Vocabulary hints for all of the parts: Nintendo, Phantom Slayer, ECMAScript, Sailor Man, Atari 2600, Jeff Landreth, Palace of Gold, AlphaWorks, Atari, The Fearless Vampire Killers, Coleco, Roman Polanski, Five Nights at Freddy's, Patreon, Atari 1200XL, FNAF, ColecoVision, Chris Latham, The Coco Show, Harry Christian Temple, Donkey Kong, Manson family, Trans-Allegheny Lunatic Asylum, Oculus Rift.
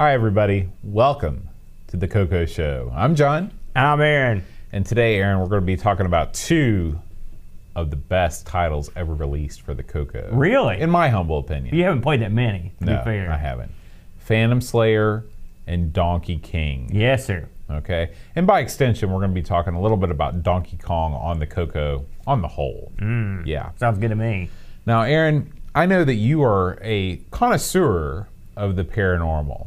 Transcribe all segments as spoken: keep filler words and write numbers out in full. Hi everybody, welcome to The Coco Show. I'm John. And I'm Aaron. And today, Aaron, we're going to be talking about two of the best titles ever released for The Coco. Really? In my humble opinion. You haven't played that many, to no, be fair. I haven't. Phantom Slayer and Donkey Kong. Yes, sir. Okay. And by extension, we're going to be talking a little bit about Donkey Kong on The Coco on the whole. Mm, yeah. Sounds good to me. Now, Aaron, I know that you are a connoisseur of the paranormal.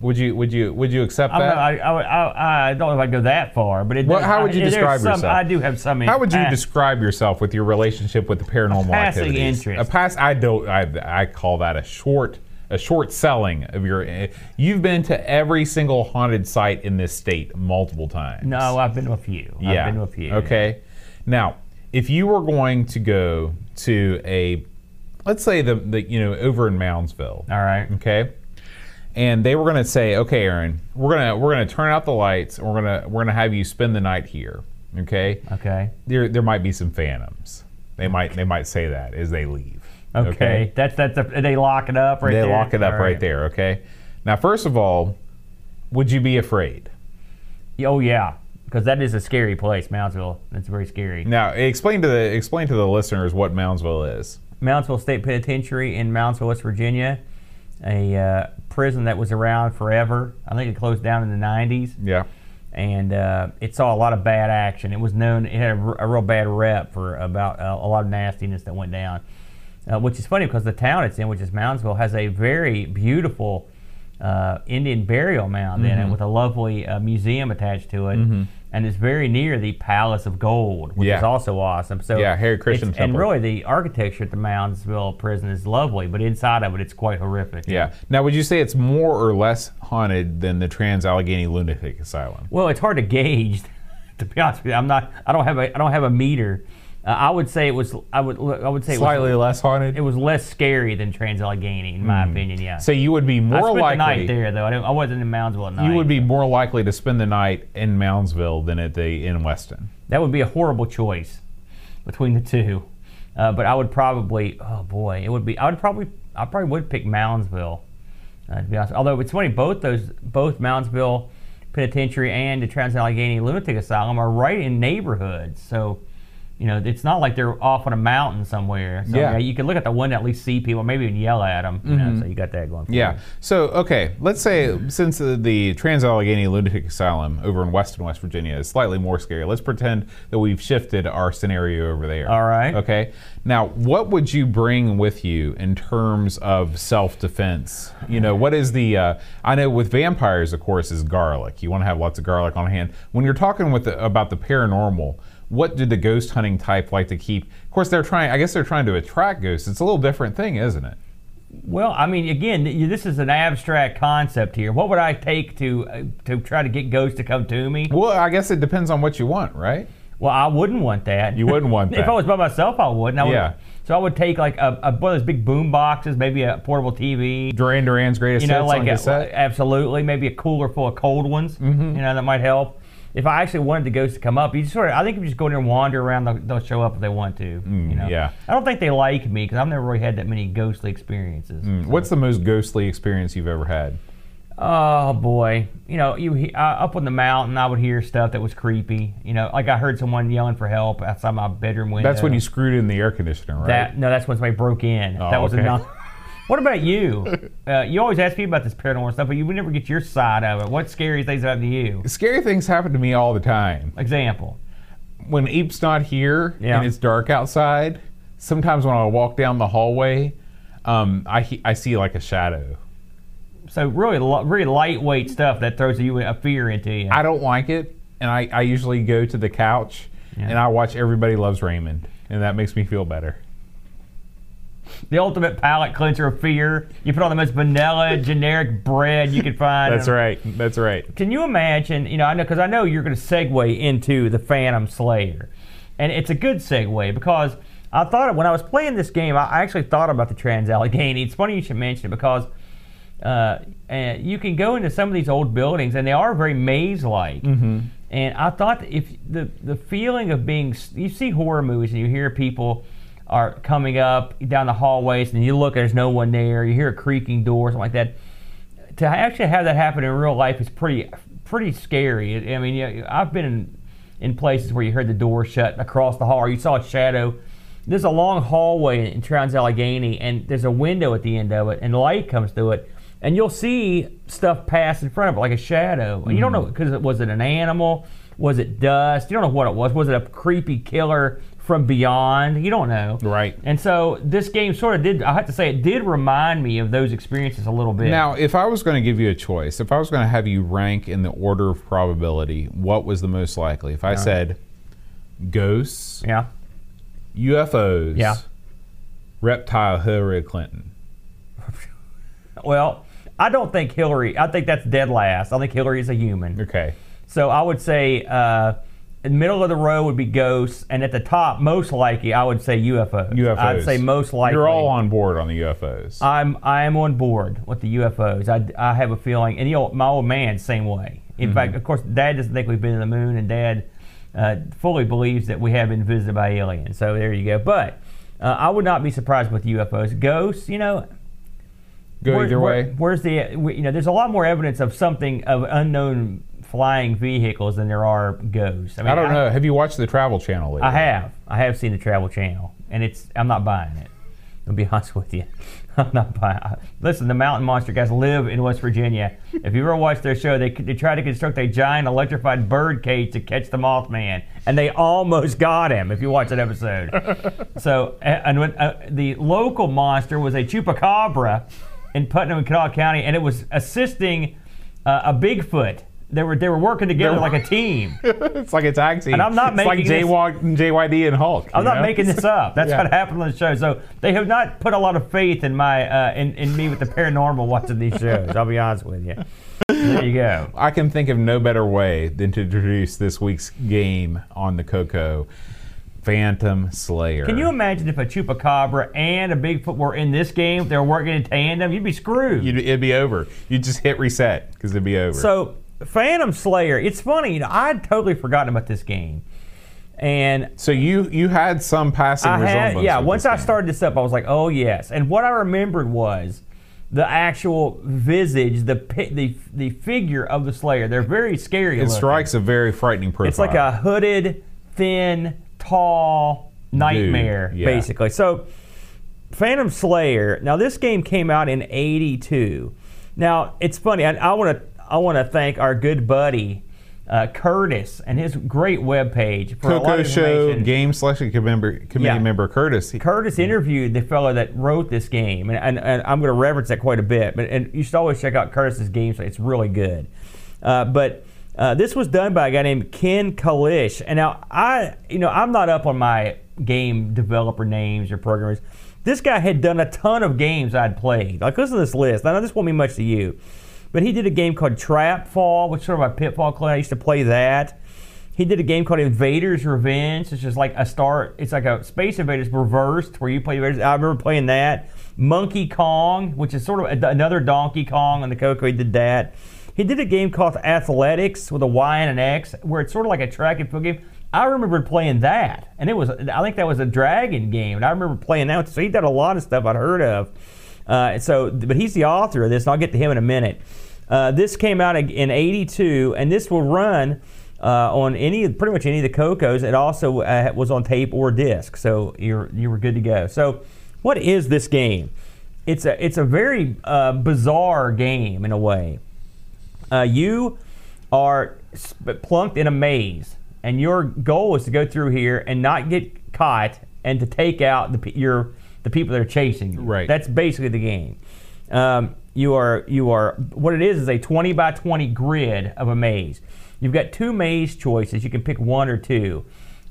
Would you would you would you accept that? I, I, I, I don't know if I go that far, but it well, does, how would you I, describe some, yourself? I do have some. How would you past, describe yourself with your relationship with the paranormal passing activities? Interest. A pass. I don't. I, I call that a short a short selling of your. You've been to every single haunted site in this state multiple times. No, I've been to a few. Yeah. I've been to a few. Okay. Now, if you were going to go to a, let's say the, the you know over in Moundsville. All right. Okay. And they were gonna say, okay, Aaron, we're gonna we're gonna turn out the lights, and we're gonna we're gonna have you spend the night here, okay? Okay. There there might be some phantoms. They might they might say that as they leave. Okay. okay? That's that's a, they lock it up right they there. They lock it up right. right there. Okay. Now, first of all, would you be afraid? Oh yeah, because that is a scary place, Moundsville. It's very scary. Now, explain to the explain to the listeners what Moundsville is. Moundsville State Penitentiary in Moundsville, West Virginia. A uh, prison that was around forever. I think it closed down in the nineties. Yeah. And uh, it saw a lot of bad action. It was known, it had a, a real bad rep for about uh, a lot of nastiness that went down. Uh, which is funny because the town it's in, which is Moundsville, has a very beautiful uh, Indian burial mound mm-hmm. in it with a lovely uh, museum attached to it. Mm-hmm. And it's very near the Palace of Gold, which yeah. is also awesome. So yeah, Harry Christian Temple. And really, the architecture at the Moundsville prison is lovely, but inside of it, it's quite horrific. Yeah. Now, would you say it's more or less haunted than the Trans-Allegheny Lunatic Asylum? Well, it's hard to gauge. To be honest with you, I'm not. I don't have a. I don't have a meter. Uh, I would say it was. I would. I would say slightly it was, less haunted. It was less scary than Trans-Allegheny, in my mm. opinion. Yeah. So you would be more I spent likely. I the night there though. I, didn't, I wasn't in Moundsville at night. You would be more likely to spend the night in Moundsville than at the in Weston. That would be a horrible choice between the two. Uh, but I would probably. Oh boy, it would be. I would probably. I probably would pick Moundsville. Uh, to be honest, although it's funny, both those, both Moundsville Penitentiary and the Trans-Allegheny Lunatic Asylum are right in neighborhoods. So. You know, it's not like they're off on a mountain somewhere. So, yeah. yeah, you can look at the one and at least see people, maybe even yell at them. You mm-hmm. know, so you got that going for you. Yeah. So, okay, let's say since the, the Trans-Allegheny Lunatic Asylum over in Weston, West Virginia is slightly more scary, let's pretend that we've shifted our scenario over there. All right. Okay. Now, what would you bring with you in terms of self-defense? You know, what is the, uh, I know with vampires, of course, is garlic. You want to have lots of garlic on hand. When you're talking with the, about the paranormal, what do the ghost hunting type like to keep? Of course, they're trying, I guess they're trying to attract ghosts. It's a little different thing, isn't it? Well, I mean, again, this is an abstract concept here. What would I take to uh, to try to get ghosts to come to me? Well, I guess it depends on what you want, right? Well, I wouldn't want that. You wouldn't want that. If I was by myself, I wouldn't. I yeah. Would, so I would take like a, a, one of those big boom boxes, maybe a portable T V. Duran Duran's greatest you know, hits like on a, cassette. Absolutely. Maybe a cooler full of cold ones, mm-hmm. you know, that might help. If I actually wanted the ghosts to come up, you just sort of, I think if you just go in there and wander around, they'll, they'll show up if they want to. Mm, you know? Yeah. I don't think they like me because I've never really had that many ghostly experiences. Mm. So. What's the most ghostly experience you've ever had? Oh boy, you know, you uh, up on the mountain, I would hear stuff that was creepy. You know, like I heard someone yelling for help outside my bedroom window. That's when you screwed in the air conditioner, right? That, no, that's when somebody broke in. Oh, that was okay. Another. What about you? Uh, you always ask me about this paranormal stuff, but you would never get your side of it. What scary things happen to you? Scary things happen to me all the time. Example? When Eep's not here yeah. and it's dark outside, sometimes when I walk down the hallway, um, I I see like a shadow. So really, really lightweight stuff that throws you a fear into you. I don't like it, and I, I usually go to the couch yeah. and I watch Everybody Loves Raymond, and that makes me feel better. The ultimate palate cleanser of fear. You put on the most vanilla, generic bread you could find. That's um, right. That's right. Can you imagine? You know, I know because I know you're going to segue into the Phantom Slayer, and it's a good segue because I thought when I was playing this game, I actually thought about the Trans-Allegheny. It's funny you should mention it because uh, you can go into some of these old buildings, and they are very maze-like. Mm-hmm. And I thought if the the feeling of being, you see horror movies and you hear people. Are coming up down the hallways, and you look, there's no one there. You hear a creaking door, something like that. to actually have that happen in real life is pretty pretty scary. I mean, you know, I've been in, in places where you heard the door shut across the hall, or you saw a shadow. There's a long hallway in Trans-Allegheny, and there's a window at the end of it, and light comes through it, and you'll see stuff pass in front of it, like a shadow. And mm. you don't know, because it, was it an animal? Was it dust? You don't know what it was. Was it a creepy killer from beyond? You don't know. Right. And so this game sort of did, I have to say, it did remind me of those experiences a little bit. Now, if I was going to give you a choice, if I was going to have you rank in the order of probability, what was the most likely? If I All said right. ghosts, yeah. U F Os, yeah. reptile Hillary Clinton. Well, I don't think Hillary, I think that's dead last. I think Hillary is a human. Okay. So I would say uh, in the middle of the row would be ghosts, and at the top, most likely, I would say U F Os. U F Os. I'd say most likely. You're all on board on the U F Os. I'm I am on board with the U F Os. I, I have a feeling, and you know, my old man, same way. In mm-hmm. fact, of course, Dad doesn't think we've been to the moon, and Dad uh, fully believes that we have been visited by aliens. So there you go. But uh, I would not be surprised with U F Os. Ghosts, you know... Go where, either where, way. Where's the... Where, you know, there's a lot more evidence of something of unknown... flying vehicles than there are ghosts. I mean, I don't know. I, have you watched the Travel Channel lately? I have. I have seen the Travel Channel, and it's. I'm not buying it. I'll be honest with you. I'm not buying it. Listen, the Mountain Monster guys live in West Virginia. If you ever watched their show, they they tried to construct a giant electrified bird cage to catch the Mothman, and they almost got him. If you watch that episode, so and when, uh, the local monster was a chupacabra in Putnam and Kanawha County, and it was assisting uh, a Bigfoot. They were they were working together like a team. It's like a tag team. And I'm not making it's like this, J Y D and Hulk. I'm not know? making this up. That's yeah. what happened on the show. So they have not put a lot of faith in my uh, in, in me with the paranormal watching these shows. I'll be honest with you. There you go. I can think of no better way than to introduce this week's game on the Coco, Phantom Slayer. Can you imagine if a chupacabra and a Bigfoot were in this game? If they were working in tandem, you'd be screwed. You'd, it'd be over. You'd just hit reset because it'd be over. So. Phantom Slayer. It's funny, you know, I'd totally forgotten about this game, and so you you had some passing I resemblance. Had, yeah, with once this I game. started this up, I was like, oh yes. And what I remembered was the actual visage, the the the figure of the Slayer. They're very scary. It looking. strikes a very frightening profile. It's like a hooded, thin, tall nightmare, Dude, yeah. basically. So, Phantom Slayer. Now, this game came out in eighty-two. Now, it's funny. I, I want to. I want to thank our good buddy uh, Curtis and his great webpage for Coco a lot of information. Show Game Selection Committee yeah. member Curtis. Curtis interviewed the fellow that wrote this game, and, and, and I'm going to reference that quite a bit. But and you should always check out Curtis's game; it's really good. Uh, but uh, this was done by a guy named Ken Kalish, and now I, you know, I'm not up on my game developer names or programmers. This guy had done a ton of games I'd played. Like listen to this list. I know this won't mean much to you. But he did a game called Trapfall, which is sort of a pitfall clone. I used to play that. He did a game called Invaders Revenge, which is like a star. It's like a Space Invaders reversed, where you play Invaders. I remember playing that. Monkey Kong, which is sort of a, another Donkey Kong on the Coco. He did that. He did a game called Athletics with a Y and an X, where it's sort of like a track and field game. I remember playing that, and it was. I think that was a dragon game, and I remember playing that. So he did a lot of stuff I'd heard of. Uh, so, but he's the author of this, and I'll get to him in a minute. Uh, this came out in eighty-two, and this will run uh, on any, pretty much any of the Cocos. It also uh, was on tape or disc, so you're you were good to go. So, what is this game? It's a it's a very uh, bizarre game in a way. Uh, you are plunked in a maze, and your goal is to go through here and not get caught, and to take out the your the people that are chasing you. Right. That's basically the game. Um, You are, you are, what it is is a twenty by twenty grid of a maze. You've got two maze choices. You can pick one or two.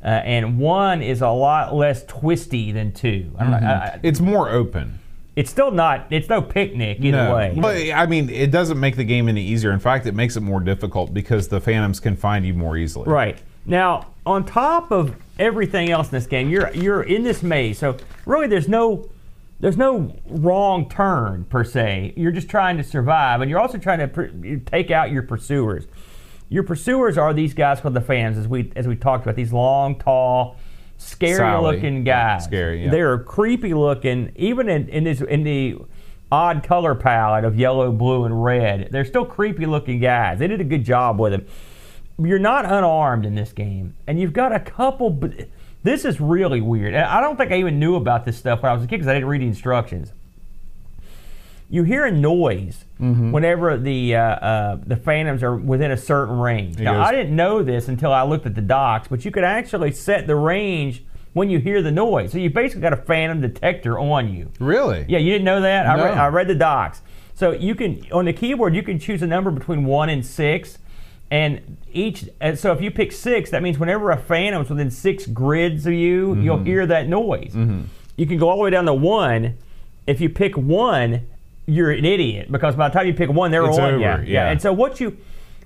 Uh, and one is a lot less twisty than two. I don't mm-hmm. know, I, it's more open. It's still not, it's no picnic either no, way. But, I mean, it doesn't make the game any easier. In fact, it makes it more difficult because the phantoms can find you more easily. Right. Now, on top of everything else in this game, you're, you're in this maze. So, really, there's no... There's no wrong turn, per se. You're just trying to survive, and you're also trying to pr take out your pursuers. Your pursuers are these guys called the Phantoms, as we as we talked about, these long, tall, scary-looking guys. Yeah, scary, yeah. They're creepy-looking. Even in, in, this, in the odd color palette of yellow, blue, and red. They're still creepy looking guys. They did a good job with them. You're not unarmed in this game, and you've got a couple. This is really weird, and I don't think I even knew about this stuff when I was a kid because I didn't read the instructions. You hear a noise mm-hmm. whenever the uh, uh, the phantoms are within a certain range. Now, I didn't know this until I looked at the docs, but you could actually set the range when you hear the noise. So you basically got a phantom detector on you. Really? Yeah, you didn't know that? No. I, re- I read the docs. So you can, on the keyboard, you can choose a number between one and six. And each, and so if you pick six, that means whenever a phantom's within six grids of you, mm-hmm. you'll hear that noise. Mm-hmm. You can go all the way down to one. If you pick one, you're an idiot, because by the time you pick one, they're it's on over, you. Yeah. yeah. And so what you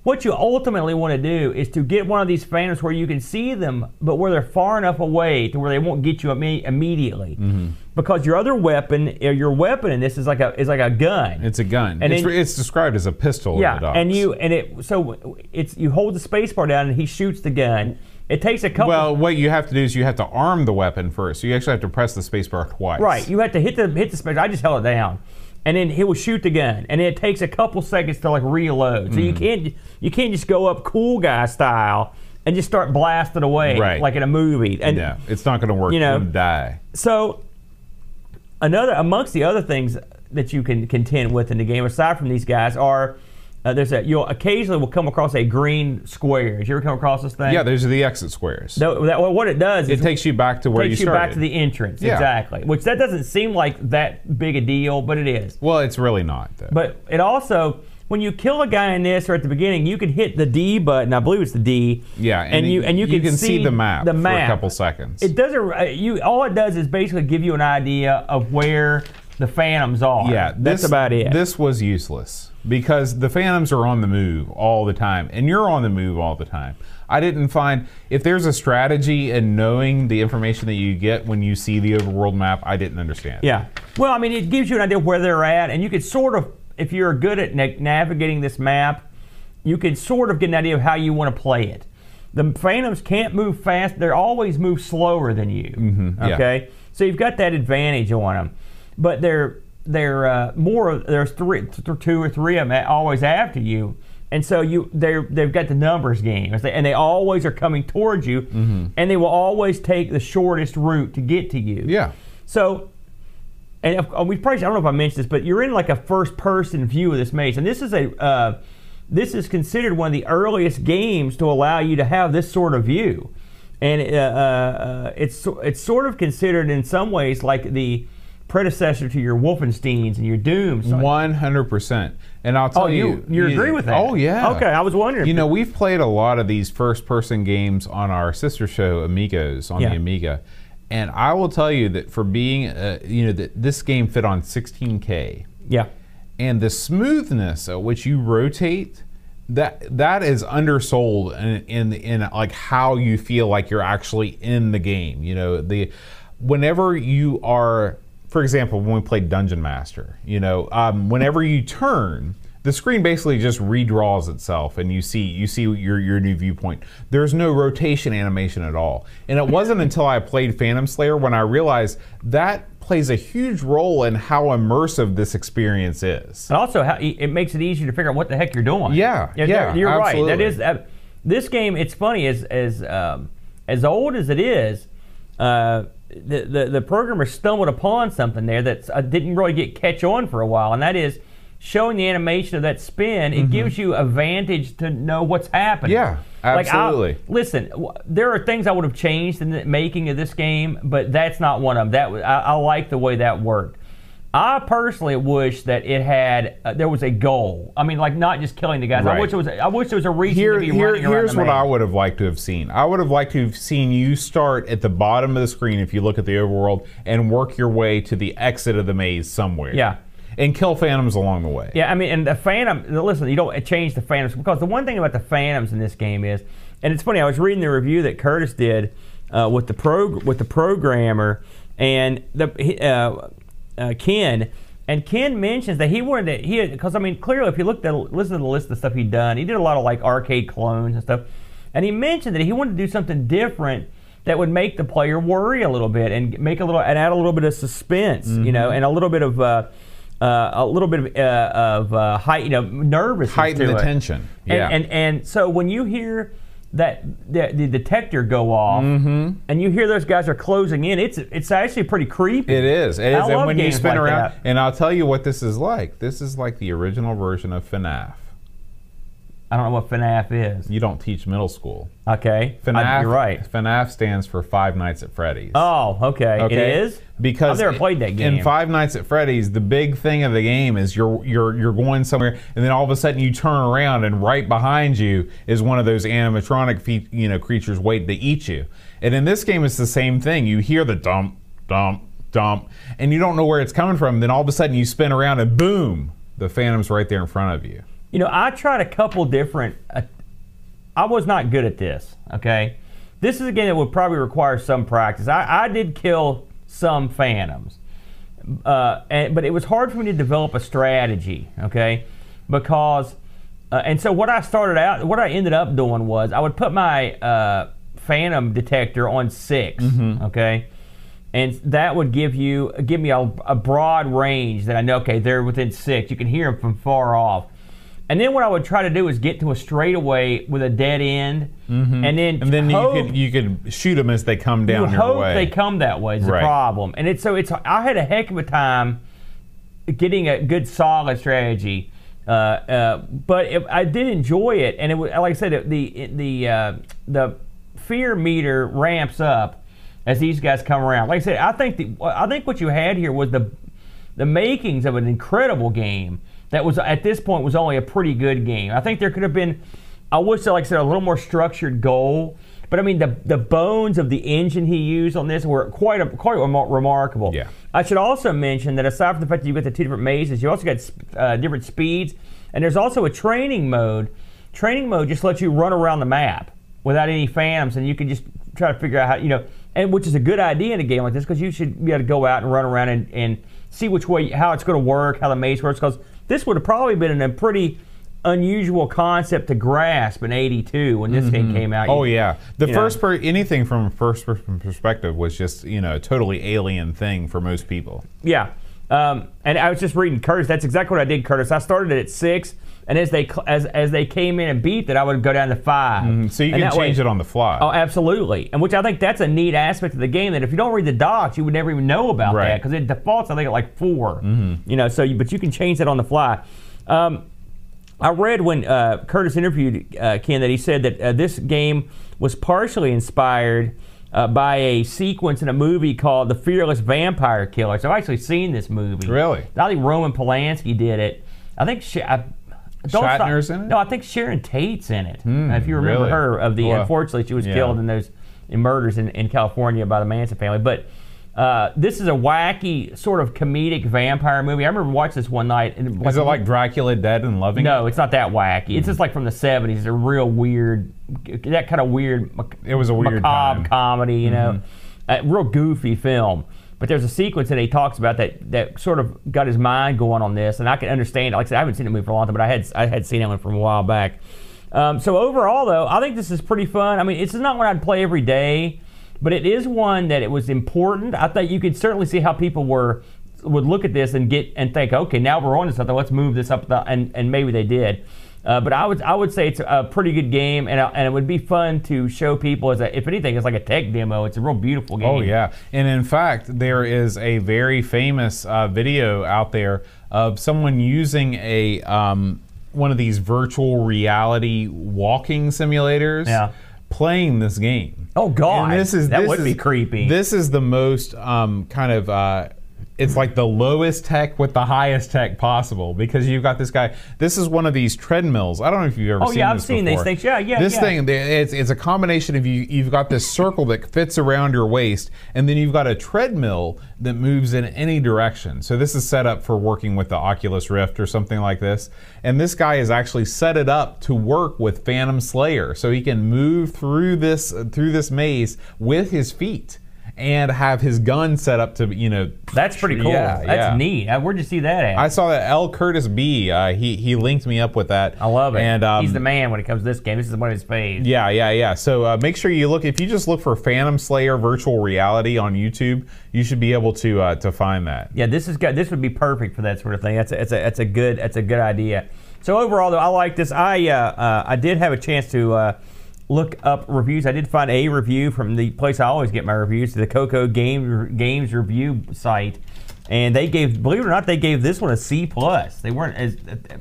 what you ultimately want to do is to get one of these phantoms where you can see them, but where they're far enough away to where they won't get you imme- immediately. Mm-hmm. Because your other weapon, your weapon in this is like a is like a gun. It's a gun. And it's, then, it's described as a pistol. Yeah, in the docs. and you and it so it's you hold the space bar down and he shoots the gun. It takes a couple. Well, what you have to do is you have to arm the weapon first. So you actually have to press the space bar twice. Right. You have to hit the hit the space. I just held it down. And then he will shoot the gun, and it takes a couple seconds to like reload. So mm-hmm. you can't you can't just go up cool guy style and just start blasting away right. like in a movie. And yeah, it's not going to work. You know, you'll die. So another amongst the other things that you can contend with in the game, aside from these guys, are uh, there's a you'll occasionally will come across a green square. Did you ever come across this thing? Yeah, those are the exit squares. So that, well, what it does is it takes you back to where you started. Takes you back to the entrance, yeah. exactly. Which that doesn't seem like that big a deal, but it is. Well, it's really not, though. But it also, when you kill a guy in this or at the beginning, you can hit the D button. I believe it's the D. Yeah, and, and you and you, you can, can see, see the map. The map for a couple seconds. It doesn't. You all it does is basically give you an idea of where the phantoms are. Yeah, this, that's about it. This was useless because the phantoms are on the move all the time, and you're on the move all the time. I didn't find if there's a strategy in knowing the information that you get when you see the overworld map. I didn't understand. Yeah, well, I mean, it gives you an idea of where they're at, and you could sort of. If you're good at na- navigating this map, you can sort of get an idea of how you want to play it. The phantoms can't move fast. They always move slower than you. Mm-hmm. Okay? Yeah. So you've got that advantage on them. But they're, they're uh, more, there's three, th- two or three of them always after you. And so you, they're, they've got the numbers game. And they always are coming towards you. Mm-hmm. And they will always take the shortest route to get to you. Yeah. So... And we probably, I don't know if I mentioned this, but you're in like a first-person view of this maze, and this is a uh, this is considered one of the earliest games to allow you to have this sort of view, and uh, uh, it's it's sort of considered in some ways like the predecessor to your Wolfensteins and your Dooms. One hundred percent, and I'll tell oh, you, you, you, you agree with that? Oh yeah. Okay, I was wondering. You know, we've played a lot of these first-person games on our sister show, Amigos, on yeah. the Amiga. And I will tell you that for being, uh, you know, that this game fit on sixteen K. Yeah. And the smoothness at which you rotate, that that is undersold in, in in like how you feel like you're actually in the game. You know, the whenever you are, for example, when we played Dungeon Master, you know, um, whenever you turn. The screen basically just redraws itself, and you see you see your your new viewpoint. There's no rotation animation at all, and it wasn't until I played Phantom Slayer when I realized that plays a huge role in how immersive this experience is. And also, how it makes it easier to figure out what the heck you're doing. Yeah, yeah, yeah you're absolutely. right. That is uh, this game. It's funny as as um, as old as it is. Uh, the, the the programmer stumbled upon something there that uh, didn't really get catch on for a while, and that is. Showing the animation of that spin, it mm-hmm. gives you a vantage to know what's happening. Yeah, absolutely. Like listen, w- there are things I would have changed in the making of this game, but that's not one of them. That was, I, I like the way that worked. I personally wish that it had uh, there was a goal. I mean, like not just killing the guys. Right. I wish it was. I wish there was a reason here, to be here, running around. Here's the what man. I would have liked to have seen. I would have liked to have seen you start at the bottom of the screen if you look at the overworld and work your way to the exit of the maze somewhere. Yeah. And kill phantoms along the way. Yeah, I mean, and the phantom, listen, you don't change the phantoms, because the one thing about the phantoms in this game is, and it's funny, I was reading the review that Curtis did uh, with the prog- with the programmer and the uh, uh, Ken, and Ken mentions that he wanted to, he because, I mean, clearly, if you look at, listen to the list of stuff he'd done, he did a lot of, like, arcade clones and stuff, and he mentioned that he wanted to do something different that would make the player worry a little bit and make a little, and add a little bit of suspense, mm-hmm. you know, and a little bit of, uh, Uh, a little bit of, uh, of uh, high, you know, nervousness, heightened the tension. Yeah, and, and and so when you hear that the, the detector go off, mm-hmm. and you hear those guys are closing in, it's it's actually pretty creepy. It is. It I is. And when you spin like around, that. and I'll tell you what this is like. This is like the original version of FNAF. I don't know what FNAF is. You don't teach middle school. Okay. FNAF, I, you're right. FNAF stands for Five Nights at Freddy's. Oh, okay. okay? It is? Because I've never it, played that game. In Five Nights at Freddy's, the big thing of the game is you're you're you're going somewhere, and then all of a sudden you turn around, and right behind you is one of those animatronic fe you know creatures waiting to eat you. And in this game, it's the same thing. You hear the dump, dump, dump, and you don't know where it's coming from. Then all of a sudden you spin around, and boom, the Phantom's right there in front of you. You know, I tried a couple different, uh, I was not good at this, okay? This is a game that would probably require some practice. I, I did kill some phantoms, uh, and, but it was hard for me to develop a strategy, okay? Because, uh, and so what I started out, what I ended up doing was I would put my uh, phantom detector on six, mm-hmm. okay? And that would give you, give me a, a broad range that I know, okay, they're within six. You can hear them from far off. And then what I would try to do is get to a straightaway with a dead end, mm-hmm. and then and then hope, you could you could shoot them as they come down your way. You hope they come that way is the right. problem. And it's so it's I had a heck of a time getting a good solid strategy, uh, uh, but it, I did enjoy it. And it was, like I said, it, the it, the uh, the fear meter ramps up as these guys come around. Like I said, I think the, I think what you had here was the the makings of an incredible game. That was, at this point, was only a pretty good game. I think there could have been, I wish, like I said, a little more structured goal. But I mean, the the bones of the engine he used on this were quite a, quite remarkable. Yeah. I should also mention that aside from the fact that you got the two different mazes, you also got uh, different speeds, and there's also a training mode. Training mode just lets you run around the map without any phantoms, and you can just try to figure out how you know, and which is a good idea in a game like this because you should be able to go out and run around and, and see which way, how it's going to work, how the maze works, because this would have probably been a pretty unusual concept to grasp in eighty-two when this mm-hmm. thing came out. Oh yeah, the you first per anything from a first person perspective was just you know a totally alien thing for most people. Yeah, um, and I was just reading Curtis. That's exactly what I did, Curtis. I started it at six, and as they as as they came in and beat that, I would go down to five. Mm-hmm. So you and can change way, it on the fly. Oh, absolutely, and which I think that's a neat aspect of the game that if you don't read the docs, you would never even know about right. that because it defaults, I think, at like four. Mm-hmm. You know, so you, but you can change that on the fly. Um, I read when uh, Curtis interviewed uh, Ken that he said that uh, this game was partially inspired uh, by a sequence in a movie called The Fearless Vampire Killers. So I've actually seen this movie. Really? I think Roman Polanski did it. I think she, I, Shatner's in it? No, I think Sharon Tate's in it. Mm, now, if you remember really? her, of the well, unfortunately she was yeah. killed in those in murders in, in California by the Manson family. But uh, this is a wacky sort of comedic vampire movie. I remember watching this one night. And was is it like Dracula Dead and Loving no, It? No, it's not that wacky. Mm. It's just like from the seventies. It's a real weird, that kind of weird, it was a weird macabre time. comedy, you mm-hmm. know, a real goofy film. But there's a sequence that he talks about that, that sort of got his mind going on this, and I can understand it. Like I said, I haven't seen the movie for a long time, but I had I had seen that one from a while back. Um, so overall, though, I think this is pretty fun. I mean, it's not one I'd play every day, but it is one that it was important. I think you could certainly see how people were would look at this and get and think, okay, now we're on to something. Let's move this up, the, and and maybe they did. Uh, but I would I would say it's a pretty good game, and, and it would be fun to show people as a, if anything, it's like a tech demo. It's a real beautiful game. Oh yeah, and in fact, there is a very famous uh, video out there of someone using a um, one of these virtual reality walking simulators, yeah. playing this game. Oh god, and this is that this would is, be creepy. This is the most um, kind of. Uh, It's like the lowest tech with the highest tech possible because you've got this guy. This is one of these treadmills. I don't know if you've ever oh, seen yeah, this before. Oh, yeah, I've seen these things. Yeah, yeah, This yeah. thing, it's, it's a combination of you. You've got this circle that fits around your waist, and then you've got a treadmill that moves in any direction. So this is set up for working with the Oculus Rift or something like this. And this guy has actually set it up to work with Phantom Slayer, so he can move through this, through this maze with his feet. and have his gun set up to, you know. That's pretty cool. Yeah, That's yeah. neat. Where'd you see that at? I saw that L. Curtis B. Uh, he he linked me up with that. I love it. And um, he's the man when it comes to this game. This is one of his faves. Yeah, yeah, yeah. So uh, make sure you look. If you just look for Phantom Slayer Virtual Reality on YouTube, you should be able to uh, to find that. Yeah, this is good. This would be perfect for that sort of thing. That's a, it's a that's a good that's a good idea. So overall, though, I like this. I uh, uh, I did have a chance to. Uh, Look up reviews. I did find a review from the place I always get my reviews, the Coco Game, Games review site, and they gave, believe it or not, they gave this one a C plus. They weren't as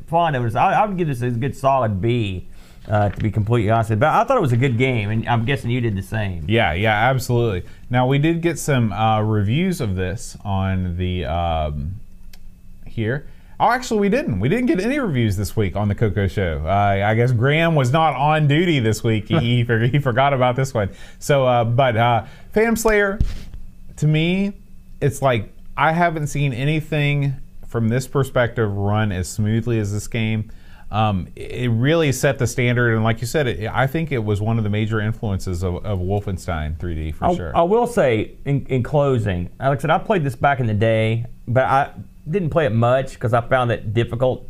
fond of it. I, I would give this a good solid B, uh, to be completely honest. But I thought it was a good game, and I'm guessing you did the same. Yeah, yeah, absolutely. Now we did get some uh, reviews of this on the um, here. Oh, actually, we didn't. We didn't get any reviews this week on The Coco Show. Uh, I guess Graham was not on duty this week. He, he forgot about this one. So, uh, but uh, Phantom Slayer, to me, it's like I haven't seen anything from this perspective run as smoothly as this game. Um, it really set the standard, and like you said, it, I think it was one of the major influences of, of Wolfenstein three D for I, sure. I will say, in, in closing, like I said, I played this back in the day, but I... didn't play it much because I found it difficult.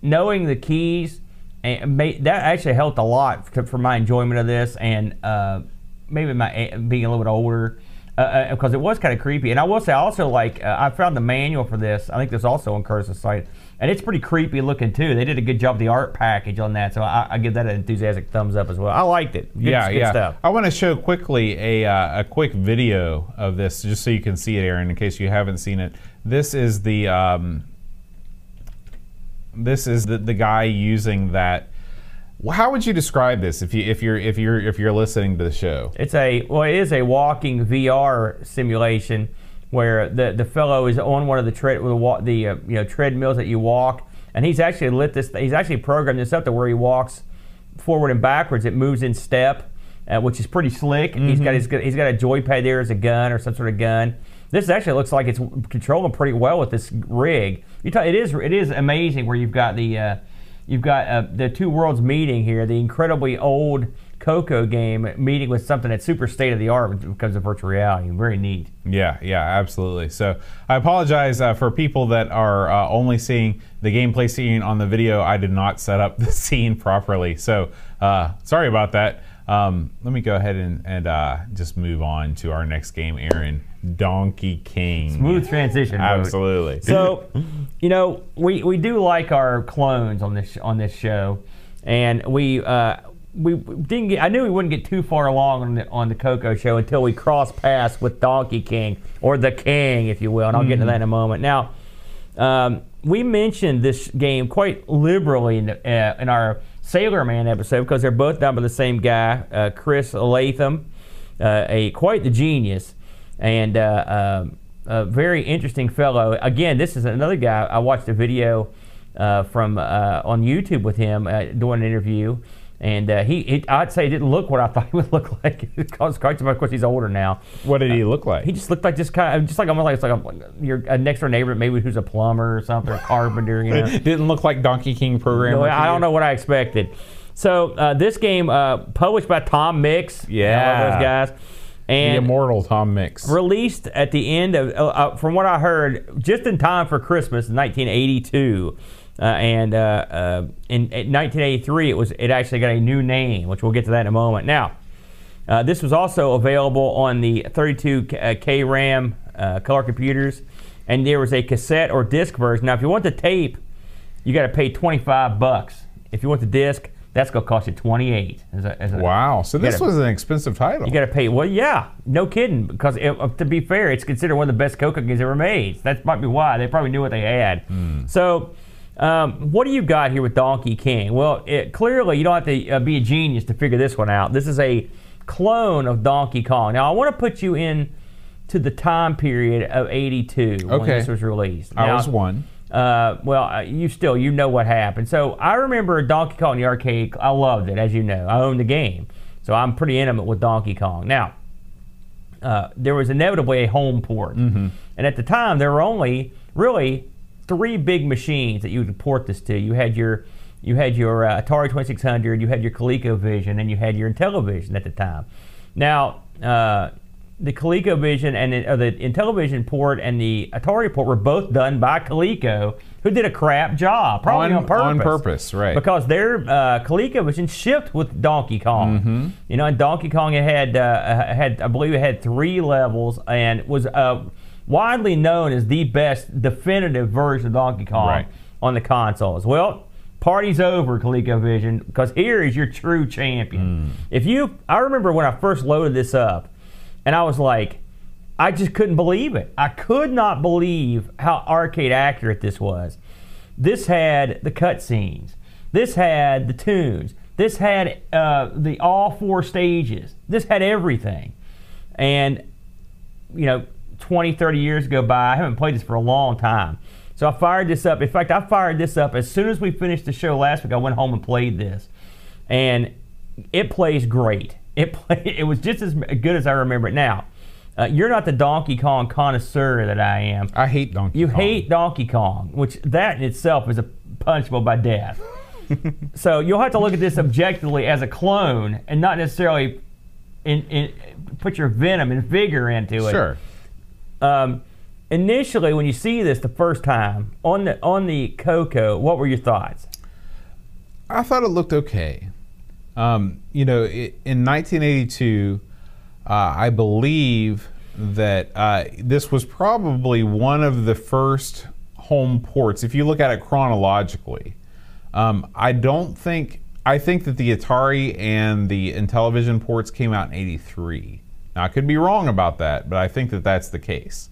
Knowing the keys, and that actually helped a lot for my enjoyment of this, and uh, maybe my being a little bit older, because uh, it was kind of creepy. And I will say, I also like uh, I found the manual for this. I think there's also on Curse's site, and it's pretty creepy looking too. They did a good job of the art package on that, so I, I give that an enthusiastic thumbs up as well. I liked it. Good, yeah, good yeah. Stuff. I want to show quickly a uh, a quick video of this just so you can see it, Aaron, in case you haven't seen it. This is the um, this is the, the guy using that. How would you describe this if you if you're if you're if you're listening to the show? It's a well, it is a walking V R simulation where the the fellow is on one of the tread the, the uh, you know treadmills that you walk, and he's actually lit this. He's actually programmed this up to where he walks forward and backwards. It moves in step, uh, which is pretty slick. Mm-hmm. He's got his he's got a joypad there as a gun or some sort of gun. This actually looks like it's controlling pretty well with this rig. You talk, it is it is amazing where you've got the uh, you've got uh, the two worlds meeting here. The incredibly old Coco game meeting with something that's super state of the art when it comes to virtual reality. Very neat. Yeah, yeah, absolutely. So I apologize uh, for people that are uh, only seeing the gameplay scene on the video. I did not set up the scene properly, so uh, sorry about that. Um, let me go ahead and, and uh, just move on to our next game, Aaron. Donkey King. Smooth transition. Absolutely. So, you know, we, we do like our clones on this on this show, and we uh, we didn't get. I knew we wouldn't get too far along on the on the Coco Show until we cross paths with Donkey King, or the King, if you will, and I'll mm-hmm. get into that in a moment. Now, um, we mentioned this game quite liberally in, the, uh, in our Sailor Man episode because they're both done by the same guy, uh, Chris Latham, uh, a quite the genius. And uh, uh, a very interesting fellow. Again, this is another guy. I watched a video uh, from uh, on YouTube with him uh, doing an interview, and uh, he, it, I'd say, it didn't look what I thought he would look like. Because, of course, he's older now. What did he look like? Uh, he just looked like this kind of, just like almost like, it's like a, your a next door neighbor, maybe who's a plumber or something, or a carpenter. You know, didn't look like Donkey King programmer. No, I don't know what I expected. So uh, this game, uh, published by Tom Mix. Yeah, those guys. And the immortal Tom Mix. Released at the end of, uh, from what I heard, just in time for Christmas in nineteen eighty-two. Uh, and uh, uh, in, in nineteen eighty-three, it was it actually got a new name, which we'll get to that in a moment. Now, uh, this was also available on the thirty-two K RAM uh, color computers, and there was a cassette or disc version. Now, if you want the tape, you got to pay twenty-five bucks. If you want the disc, that's gonna cost you twenty-eight. As a, as a, wow! So this gotta, was an expensive title. You gotta pay. Well, yeah, no kidding. Because it, to be fair, it's considered one of the best Coco games ever made. That might be why they probably knew what they had. Mm. So, um, what do you got here with Donkey King? Well, it, clearly you don't have to uh, be a genius to figure this one out. This is a clone of Donkey Kong. Now, I want to put you in to the time period of eighty-two okay. when this was released. Now, I was one. Uh, well, uh, you still, you know what happened. So I remember Donkey Kong in the arcade. I loved it, as you know. I owned the game. So I'm pretty intimate with Donkey Kong. Now, uh, there was inevitably a home port. Mm-hmm. And at the time, there were only really three big machines that you would port this to. You had your you had your uh, Atari twenty-six hundred, you had your ColecoVision, and you had your Intellivision at the time. Now, uh, the ColecoVision and the, or the Intellivision port and the Atari port were both done by Coleco, who did a crap job, probably on, on purpose. On purpose, right. Because their uh, ColecoVision shipped with Donkey Kong. Mm-hmm. You know, and Donkey Kong, it had, uh, had, I believe it had three levels and was uh, widely known as the best definitive version of Donkey Kong right. on the consoles. Well, party's over, ColecoVision, because here is your true champion. Mm. If you, I remember when I first loaded this up, and I was like, I just couldn't believe it. I could not believe how arcade accurate this was. This had the cutscenes. This had the tunes. This had uh, the all four stages. This had everything. And, you know, twenty, thirty years go by. I haven't played this for a long time. So I fired this up. In fact, I fired this up as soon as we finished the show last week. I went home and played this, and it plays great. It play, it was just as good as I remember it. Now, uh, you're not the Donkey Kong connoisseur that I am. I hate Donkey you Kong. You hate Donkey Kong, which that in itself is a punishable by death. So you'll have to look at this objectively as a clone and not necessarily in, in, put your venom and vigor into it. Sure. Um, Initially, when you see this the first time on the on the Coco, what were your thoughts? I thought it looked okay. Um, you know, it, in nineteen eighty-two, uh, I believe that uh, this was probably one of the first home ports. If you look at it chronologically, um, I don't think I think that the Atari and the Intellivision ports came out in eighty-three. Now, I could be wrong about that, but I think that that's the case.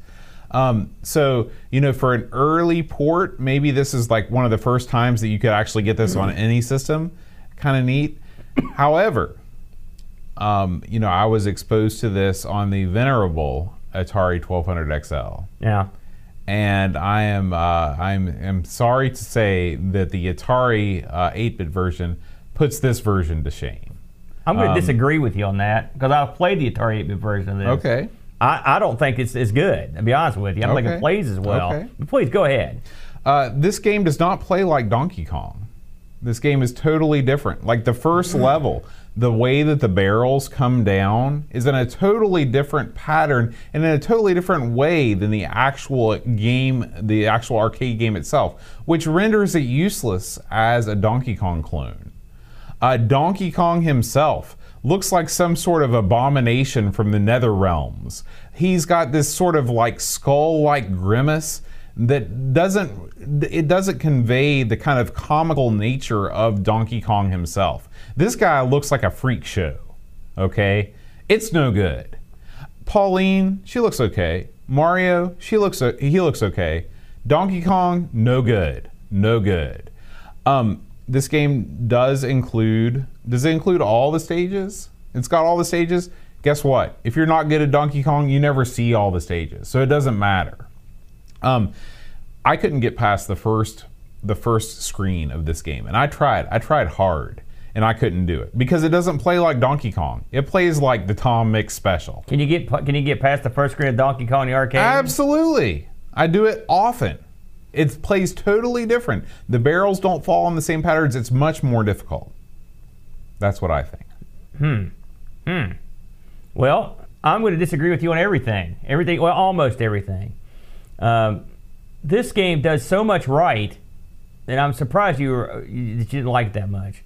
Um, so, you know, for an early port, maybe this is like one of the first times that you could actually get this on any system. Kind of neat. However, um, you know, I was exposed to this on the venerable Atari twelve hundred X L. Yeah. And I am, uh, I'm, I'm sorry to say that the Atari uh, eight-bit version puts this version to shame. I'm going to um, disagree with you on that, because I've played the Atari eight-bit version of this. Okay. I, I don't think it's as good, to be honest with you. I don't okay. think it plays as well. Okay. But please, go ahead. Uh, this game does not play like Donkey Kong. This game is totally different. Like the first level, the way that the barrels come down is in a totally different pattern and in a totally different way than the actual game, the actual arcade game itself, which renders it useless as a Donkey Kong clone. Uh, Donkey Kong himself looks like some sort of abomination from the nether realms. He's got this sort of like skull-like grimace that doesn't, it doesn't convey the kind of comical nature of Donkey Kong himself. This guy looks like a freak show, okay? It's no good. Pauline, she looks okay. Mario, she looks, he looks okay. Donkey Kong, no good, no good. Um, This game does include, does it include all the stages? It's got all the stages. Guess what? If you're not good at Donkey Kong, you never see all the stages, so it doesn't matter. Um, I couldn't get past the first, the first screen of this game, and I tried, I tried hard, and I couldn't do it because it doesn't play like Donkey Kong. It plays like the Tom Mix special. Can you get, can you get past the first screen of Donkey Kong in the arcade? Absolutely, I do it often. It plays totally different. The barrels don't fall in the same patterns. It's much more difficult. That's what I think. Hmm. Hmm. Well, I'm going to disagree with you on everything. Everything, well, almost everything. Um, this game does so much right, and I'm surprised you, were, you, you didn't like it that much.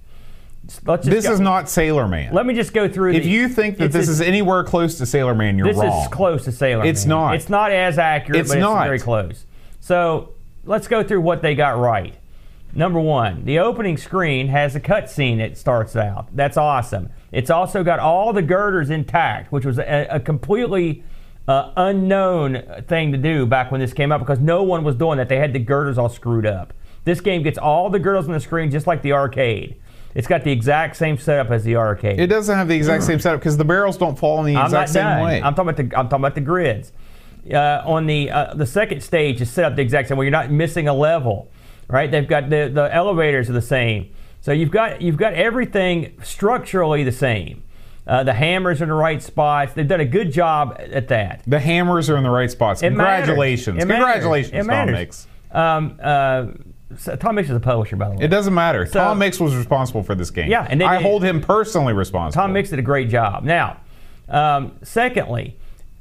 Let's just this go, is not Sailor Man. Let me just go through. If the, you think that this is anywhere close to Sailor Man, you're this wrong. This is close to Sailor Man. It's not. It's not as accurate, it's but not. It's very close. So let's go through what they got right. Number one, the opening screen has a cutscene that starts out. That's awesome. It's also got all the girders intact, which was a, a completely uh, unknown thing to do back when this came out because no one was doing that. They had the girders all screwed up. This game gets all the girders on the screen just like the arcade. It's got the exact same setup as the arcade. It doesn't have the exact same setup because the barrels don't fall in the I'm exact same done. way. I'm talking about the, I'm talking about the grids. Uh, on the uh, the second stage is set up the exact same way. You're not missing a level, right? They've got the, the elevators are the same. So you've got you've got everything structurally the same. Uh, the hammers are in the right spots. They've done a good job at that. The hammers are in the right spots. It Congratulations. It Congratulations, it Tom Mix. Um, uh, so Tom Mix is a publisher, by the way. It doesn't matter. So, Tom Mix was responsible for this game. Yeah, and they, I hold him personally responsible. Tom Mix did a great job. Now, um, secondly,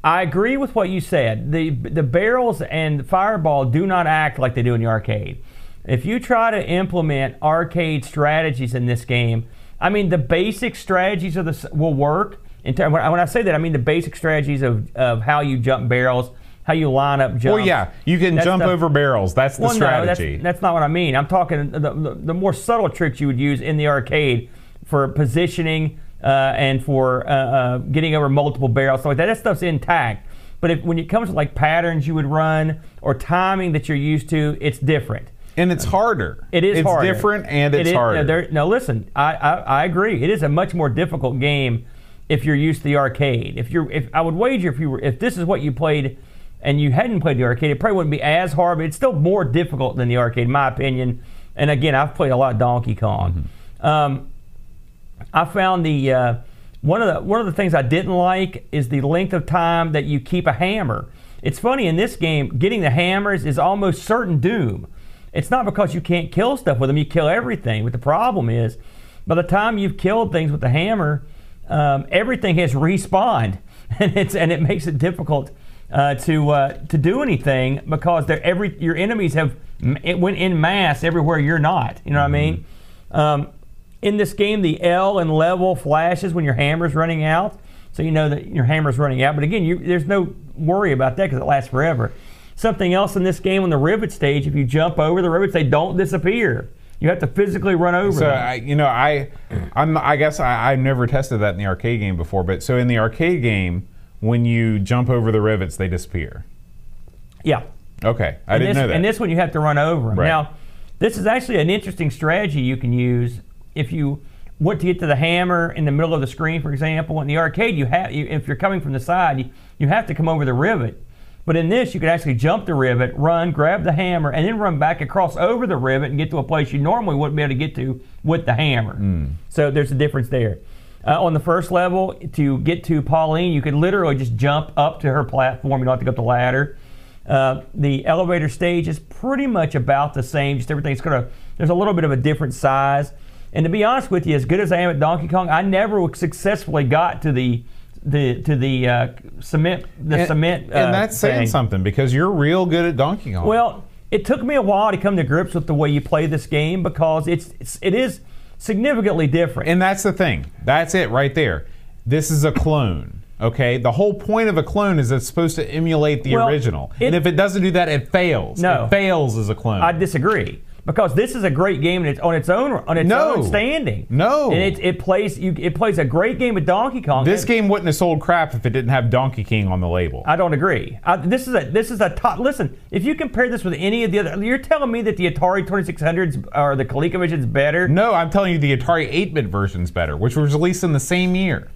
I agree with what you said. The the barrels and the fireball do not act like they do in the arcade. If you try to implement arcade strategies in this game, I mean, the basic strategies of this will work. In term, when I say that, I mean the basic strategies of, of how you jump barrels, how you line up jumps. Well, yeah, you can that's jump the, over barrels. That's the well, strategy. No, that's, that's not what I mean. I'm talking the, the, the more subtle tricks you would use in the arcade for positioning, Uh, and for uh, uh, getting over multiple barrels, so like that, that stuff's intact. But if, when it comes to like patterns you would run or timing that you're used to, it's different. And it's harder. It is it's harder. It's different and it's it is, harder. Now listen, I, I I agree. It is a much more difficult game if you're used to the arcade. If you're, if I would wager if you were, if this is what you played and you hadn't played the arcade, it probably wouldn't be as hard. But it's still more difficult than the arcade, in my opinion. And again, I've played a lot of Donkey Kong. Mm-hmm. um, I found the uh, one of the one of the things I didn't like is the length of time that you keep a hammer. It's funny, in this game, getting the hammers is almost certain doom. It's not because you can't kill stuff with them; you kill everything. But the problem is, by the time you've killed things with the hammer, um, everything has respawned, and it's and it makes it difficult uh, to uh, to do anything because they're every your enemies have it went in mass everywhere you're not. You know what mm-hmm. I mean? Um, In this game, the L and level flashes when your hammer's running out, so you know that your hammer's running out. But again, you, there's no worry about that because it lasts forever. Something else in this game, on the rivet stage, if you jump over the rivets, they don't disappear. You have to physically run over. So them. I, you know, I, I'm, I guess I, I've never tested that in the arcade game before. But so in the arcade game, when you jump over the rivets, they disappear. Yeah. Okay, I and didn't this, know that. And this one, you have to run over them. Right. Now, this is actually an interesting strategy you can use. If you want to get to the hammer in the middle of the screen, for example, in the arcade, you have you, if you're coming from the side, you, you have to come over the rivet. But in this, you can actually jump the rivet, run, grab the hammer, and then run back across over the rivet and get to a place you normally wouldn't be able to get to with the hammer. Mm. So there's a difference there. Uh, on the first level, to get to Pauline, you could literally just jump up to her platform. You don't have to go up the ladder. Uh, the elevator stage is pretty much about the same. Just everything's gonna. There's a little bit of a different size. And to be honest with you, as good as I am at Donkey Kong, I never successfully got to the the to the uh, cement the and, cement. Uh, and that's saying thing. something because you're real good at Donkey Kong. Well, it took me a while to come to grips with the way you play this game because it's, it's it is significantly different. And that's the thing. That's it right there. This is a clone. Okay, the whole point of a clone is it's supposed to emulate the well, original. It, and if it doesn't do that, it fails. No, it fails as a clone. I disagree. Because this is a great game and it's on its own on its no, own standing. No, and it, it plays you, it plays a great game with Donkey Kong. This game wouldn't have sold crap if it didn't have Donkey King on the label. I don't agree. I, this is a this is a top. Listen, if you compare this with any of the other, you're telling me that the Atari twenty-six hundreds or the ColecoVision's better? No, I'm telling you the Atari eight bit version's better, which was released in the same year.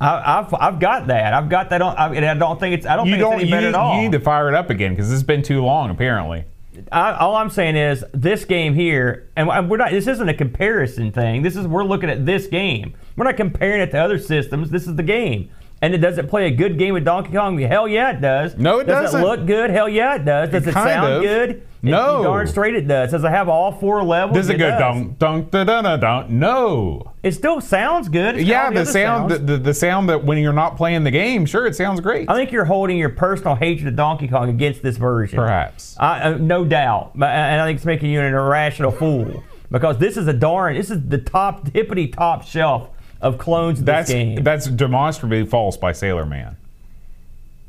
I, I've I've got that. I've got that on. I, and I don't think it's I don't you think don't, it's any better you, at all. You need to fire it up again because it's been too long apparently. I, all I'm saying is this game here, and we're not. This isn't a comparison thing. This is we're looking at this game. We're not comparing it to other systems. This is the game, and it doesn't play a good game with Donkey Kong. Hell yeah, it does. No, it does doesn't. Does it look good? Hell yeah, it does. Does it, it sound of. good? No, it, darn straight it does. Does it have all four levels? Does it, it go dunk dunk da da da dunk? No, it still sounds good. It's yeah, the sound, the, the the sound that when you're not playing the game, sure, it sounds great. I think you're holding your personal hatred of Donkey Kong against this version. Perhaps, I, uh, no doubt, and I think it's making you an irrational fool because this is a darn, this is the top hippity top shelf of clones of that's, this game. That's demonstrably false by Sailor Man.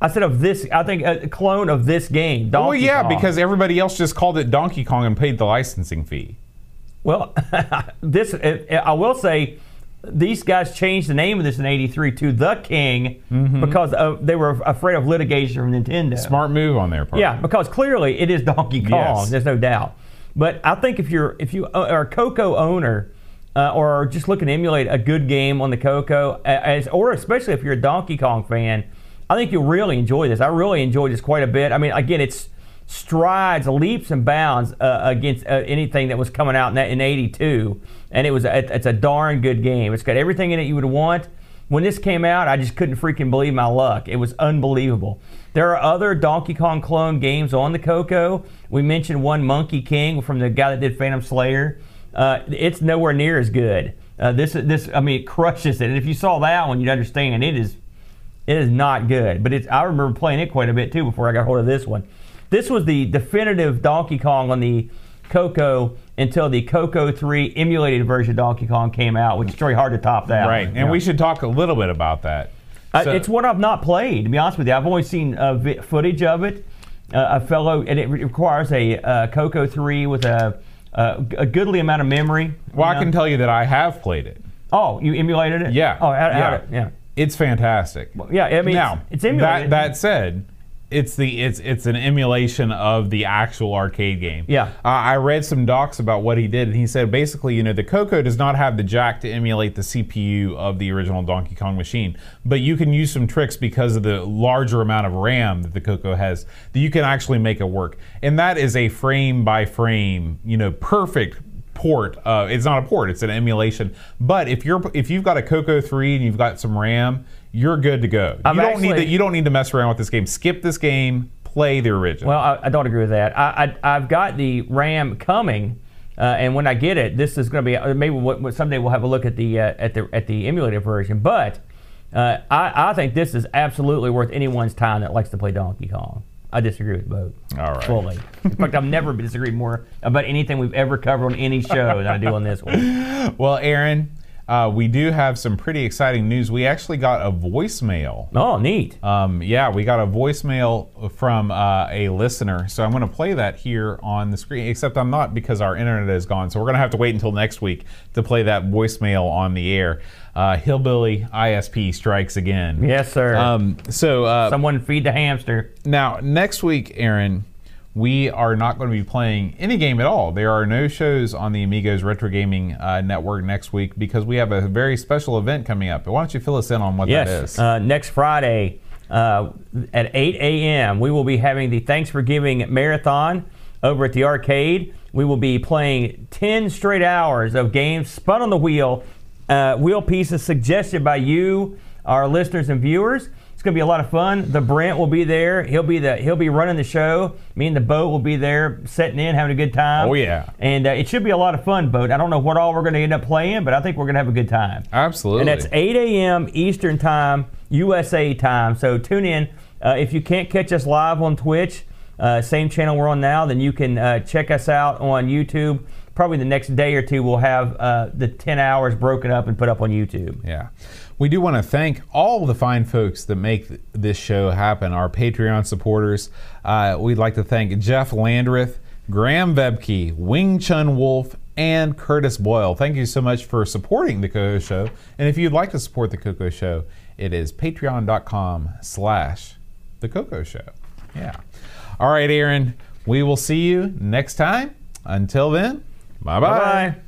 I said of this, I think a clone of this game, Donkey Kong. Well, yeah, Kong. because everybody else just called it Donkey Kong and paid the licensing fee. Well, this, I will say, these guys changed the name of this in eighty-three to The King mm-hmm. because of, they were afraid of litigation from Nintendo. Smart move on their part. Yeah, because clearly it is Donkey Kong, yes. There's no doubt. But I think if you're if you are a Coco owner uh, or just looking to emulate a good game on the Coco, as, or especially if you're a Donkey Kong fan, I think you'll really enjoy this. I really enjoyed this quite a bit. I mean, again, it's strides, leaps and bounds uh, against uh, anything that was coming out in, in eighty-two, and it was a, it's a darn good game. It's got everything in it you would want. When this came out, I just couldn't freaking believe my luck. It was unbelievable. There are other Donkey Kong clone games on the Coco. We mentioned one, Monkey King, from the guy that did Phantom Slayer. Uh, it's nowhere near as good. Uh, this, this, I mean, it crushes it. And if you saw that one, you'd understand it is. It is not good, but it's, I remember playing it quite a bit too before I got hold of this one. This was the definitive Donkey Kong on the Coco until the Coco three emulated version of Donkey Kong came out, which is really hard to top that. Right, and know. we should talk a little bit about that. So uh, it's what I've not played, to be honest with you. I've only seen uh, footage of it. Uh, a fellow, and it requires a uh, Coco three with a, uh, a goodly amount of memory. Well, you know? I can tell you that I have played it. Oh, you emulated it? Yeah. Oh, I, I, yeah. I, yeah. It's fantastic. Well, yeah, I mean, now, it's, it's emulated. That, that said, it's the it's it's an emulation of the actual arcade game. Yeah. Uh, I read some docs about what he did, and he said basically, you know, the Coco does not have the jack to emulate the C P U of the original Donkey Kong machine, but you can use some tricks because of the larger amount of RAM that the Coco has that you can actually make it work. And that is a frame by frame, you know, perfect port. Uh, it's not a port; it's an emulation. But if you're if you've got a Coco three and you've got some RAM, you're good to go. I've you don't actually, need to, you don't need to mess around with this game. Skip this game. Play the original. Well, I, I don't agree with that. I, I I've got the RAM coming, uh, and when I get it, this is going to be maybe we'll, someday we'll have a look at the uh, at the at the emulator version. But uh, I I think this is absolutely worth anyone's time that likes to play Donkey Kong. I disagree with both. All right. Fully. In fact, I've never disagreed more about anything we've ever covered on any show than I do on this one. Well, Aaron. Uh, we do have some pretty exciting news. We actually got a voicemail. Oh, neat. Um, yeah, we got a voicemail from uh, a listener. So I'm going to play that here on the screen, except I'm not because our internet is gone. So we're going to have to wait until next week to play that voicemail on the air. Uh, Hillbilly I S P strikes again. Yes, sir. Um, so uh, someone feed the hamster. Now, next week, Aaron, we are not going to be playing any game at all. There are no shows on the Amigos Retro Gaming uh, Network next week because we have a very special event coming up. Why don't you fill us in on what yes, that is? Uh, next Friday uh, at eight A M we will be having the Thanks for Giving Marathon over at the arcade. We will be playing ten straight hours of games spun on the wheel, uh, wheel pieces suggested by you, our listeners and viewers. It's gonna be a lot of fun. The Brent will be there. He'll be the he'll be running the show. Me and the Boat will be there, sitting in, having a good time. Oh yeah! And uh, it should be a lot of fun, Boat. I don't know what all we're gonna end up playing, but I think we're gonna have a good time. Absolutely. And that's eight A M Eastern time, U S A time. So tune in. Uh, if you can't catch us live on Twitch, uh, same channel we're on now, then you can uh, check us out on YouTube. Probably the next day or two, we'll have uh, the ten hours broken up and put up on YouTube. Yeah. We do want to thank all the fine folks that make th this show happen, our Patreon supporters. Uh, we'd like to thank Jeff Landreth, Graham Vebke, Wing Chun Wolf, and Curtis Boyle. Thank you so much for supporting The Coco Show. And if you'd like to support The Coco Show, it is patreon.com slash The Coco Show. Yeah. All right, Aaron, we will see you next time. Until then, bye-bye.